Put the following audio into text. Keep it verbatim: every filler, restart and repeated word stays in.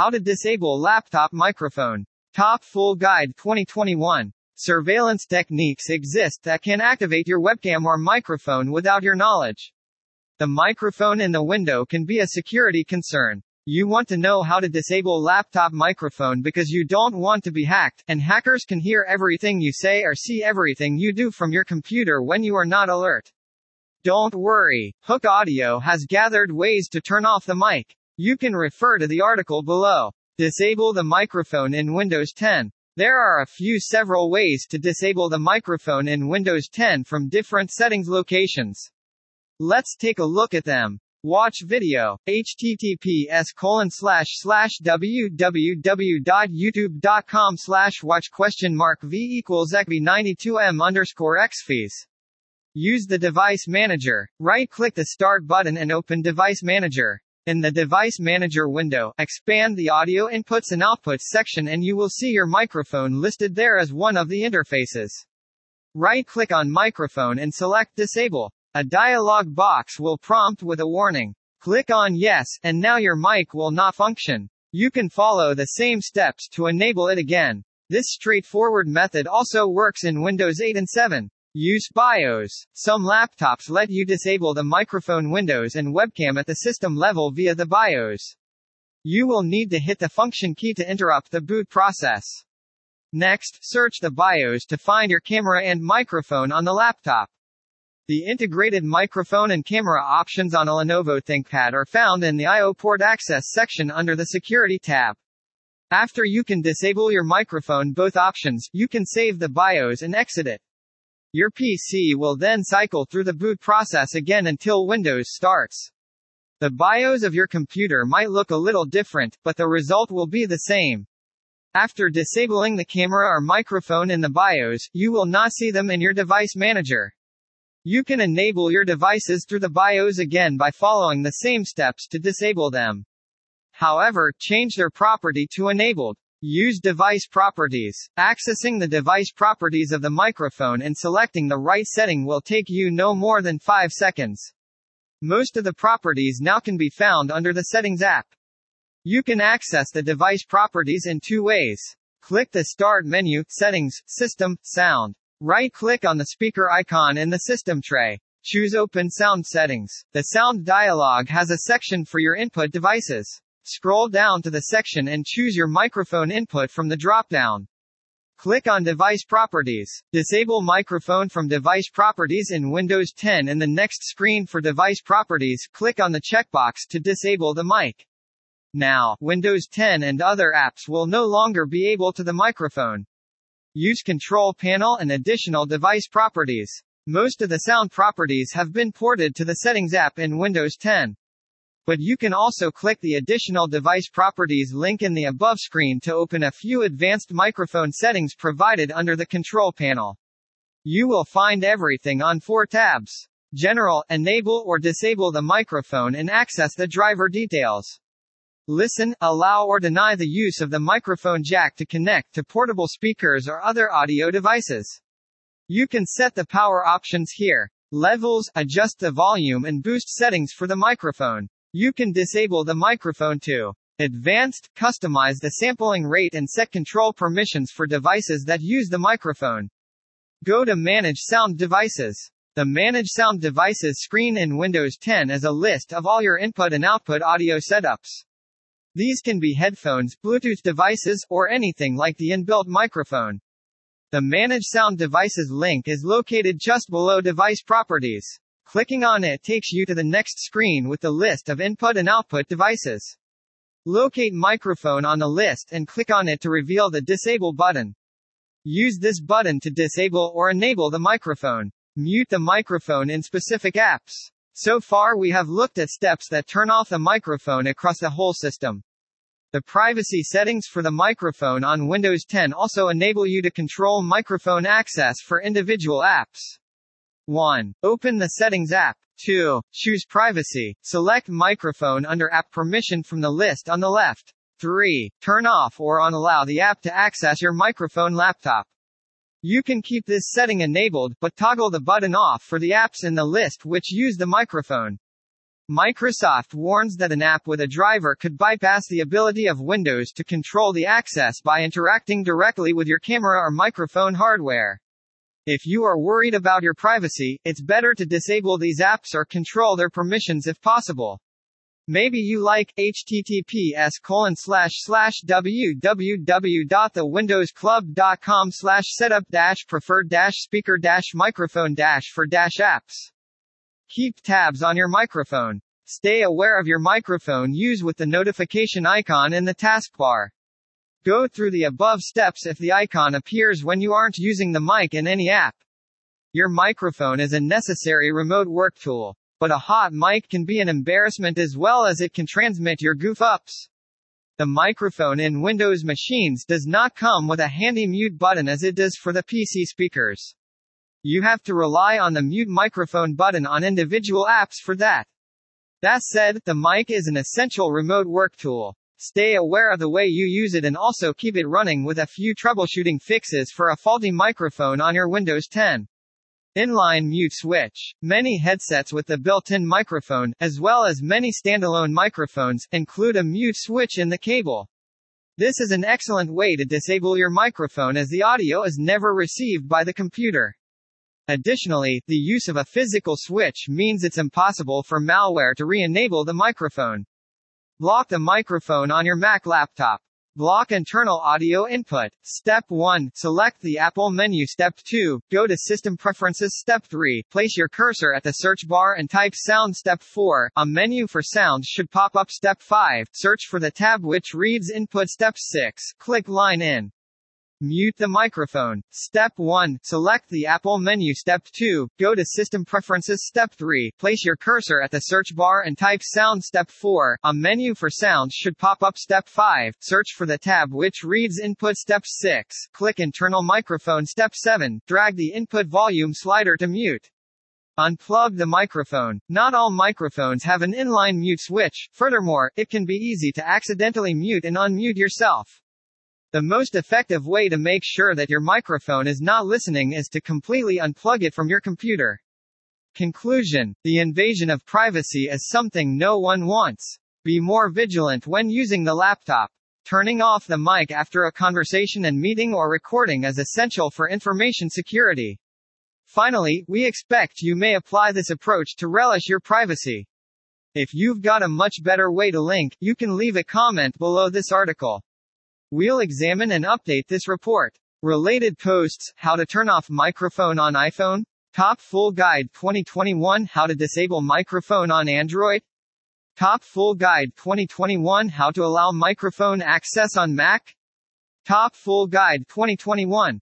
How to Disable Laptop Microphone. Top Full Guide twenty twenty-one. Surveillance techniques exist that can activate your webcam or microphone without your knowledge. The microphone in the window can be a security concern. You want to know how to disable laptop microphone because you don't want to be hacked, and hackers can hear everything you say or see everything you do from your computer when you are not alert. Don't worry, Hook Audio has gathered ways to turn off the mic. You can refer to the article below. Disable the microphone in Windows ten. There are a few several ways to disable the microphone in Windows ten from different settings locations. Let's take a look at them. Watch video, https colon slash slash www.youtube.com slash watch question mark v equals xv92m underscore xfees. Use the device manager, right-click the start button and open device manager. In the device manager window, expand the audio inputs and outputs section and you will see your microphone listed there as one of the interfaces. Right-click on microphone and select disable. A dialog box will prompt with a warning. Click on yes, and now your mic will not function. You can follow the same steps to enable it again. This straightforward method also works in Windows eight and seven. Use BIOS. Some laptops let you disable the microphone windows and webcam at the system level via the BIOS. You will need to hit the function key to interrupt the boot process. Next, search the BIOS to find your camera and microphone on the laptop. The integrated microphone and camera options on a Lenovo ThinkPad are found in the I O port access section under the Security tab. After you can disable your microphone both options, you can save the BIOS and exit it. Your P C will then cycle through the boot process again until Windows starts. The BIOS of your computer might look a little different, but the result will be the same. After disabling the camera or microphone in the BIOS, you will not see them in your device manager. You can enable your devices through the BIOS again by following the same steps to disable them. However, change their property to enabled. Use device properties. Accessing the device properties of the microphone and selecting the right setting will take you no more than five seconds. Most of the properties now can be found under the Settings app. You can access the device properties in two ways. Click the Start menu, Settings, System, Sound. Right-click on the speaker icon in the system tray. Choose Open Sound Settings. The sound dialog has a section for your input devices. Scroll down to the section and choose your microphone input from the drop-down. Click on Device Properties. Disable microphone from Device Properties in Windows ten. In the next screen for Device Properties, click on the checkbox to disable the mic. Now, Windows ten and other apps will no longer be able to the microphone. Use Control Panel and additional device properties. Most of the sound properties have been ported to the Settings app in Windows ten. But you can also click the Additional Device Properties link in the above screen to open a few advanced microphone settings provided under the Control Panel. You will find everything on four tabs. General, enable or disable the microphone and access the driver details. Listen, allow or deny the use of the microphone jack to connect to portable speakers or other audio devices. You can set the power options here. Levels, adjust the volume and boost settings for the microphone. You can disable the microphone too. Advanced, customize the sampling rate and set control permissions for devices that use the microphone. Go to Manage Sound Devices. The Manage Sound Devices screen in Windows ten is a list of all your input and output audio setups. These can be headphones, Bluetooth devices, or anything like the inbuilt microphone. The Manage Sound Devices link is located just below Device Properties. Clicking on it takes you to the next screen with the list of input and output devices. Locate microphone on the list and click on it to reveal the Disable button. Use this button to disable or enable the microphone. Mute the microphone in specific apps. So far we have looked at steps that turn off the microphone across the whole system. The privacy settings for the microphone on Windows ten also enable you to control microphone access for individual apps. one. Open the Settings app. two. Choose Privacy. Select Microphone under App Permission from the list on the left. three. Turn off or on allow the app to access your microphone laptop. You can keep this setting enabled, but toggle the button off for the apps in the list which use the microphone. Microsoft warns that an app with a driver could bypass the ability of Windows to control the access by interacting directly with your camera or microphone hardware. If you are worried about your privacy, it's better to disable these apps or control their permissions if possible. Maybe you like h t t p s colon slash slash w w w dot the windows club dot com slash setup dash preferred dash speaker dash microphone dash for dash apps. Keep tabs on your microphone. Stay aware of your microphone use with the notification icon in the taskbar. Go through the above steps if the icon appears when you aren't using the mic in any app. Your microphone is a necessary remote work tool, but a hot mic can be an embarrassment as well as it can transmit your goof-ups. The microphone in Windows machines does not come with a handy mute button as it does for the P C speakers. You have to rely on the mute microphone button on individual apps for that. That said, the mic is an essential remote work tool. Stay aware of the way you use it and also keep it running with a few troubleshooting fixes for a faulty microphone on your Windows ten. Inline mute switch. Many headsets with the built-in microphone, as well as many standalone microphones, include a mute switch in the cable. This is an excellent way to disable your microphone as the audio is never received by the computer. Additionally, the use of a physical switch means it's impossible for malware to re-enable the microphone. Block the microphone on your Mac laptop. Block internal audio input. Step one. Select the Apple menu. Step two. Go to System Preferences. Step three. Place your cursor at the search bar and type Sound. Step four. A menu for sounds should pop up. Step five. Search for the tab which reads Input. Step six. Click Line In. Mute the microphone. Step one. Select the Apple menu. Step two. Go to System Preferences. Step three. Place your cursor at the search bar and type Sound. Step four. A menu for sounds should pop up. Step five. Search for the tab which reads Input. Step six. Click Internal Microphone. Step seven. Drag the input volume slider to mute. Unplug the microphone. Not all microphones have an inline mute switch. Furthermore, it can be easy to accidentally mute and unmute yourself. The most effective way to make sure that your microphone is not listening is to completely unplug it from your computer. Conclusion: the invasion of privacy is something no one wants. Be more vigilant when using the laptop. Turning off the mic after a conversation and meeting or recording is essential for information security. Finally, we expect you may apply this approach to relish your privacy. If you've got a much better way to link, you can leave a comment below this article. We'll examine and update this report. Related posts: How to turn off microphone on iPhone? Top Full Guide twenty twenty-one How to disable microphone on Android? Top Full Guide twenty twenty-one How to allow microphone access on Mac? Top Full Guide twenty twenty-one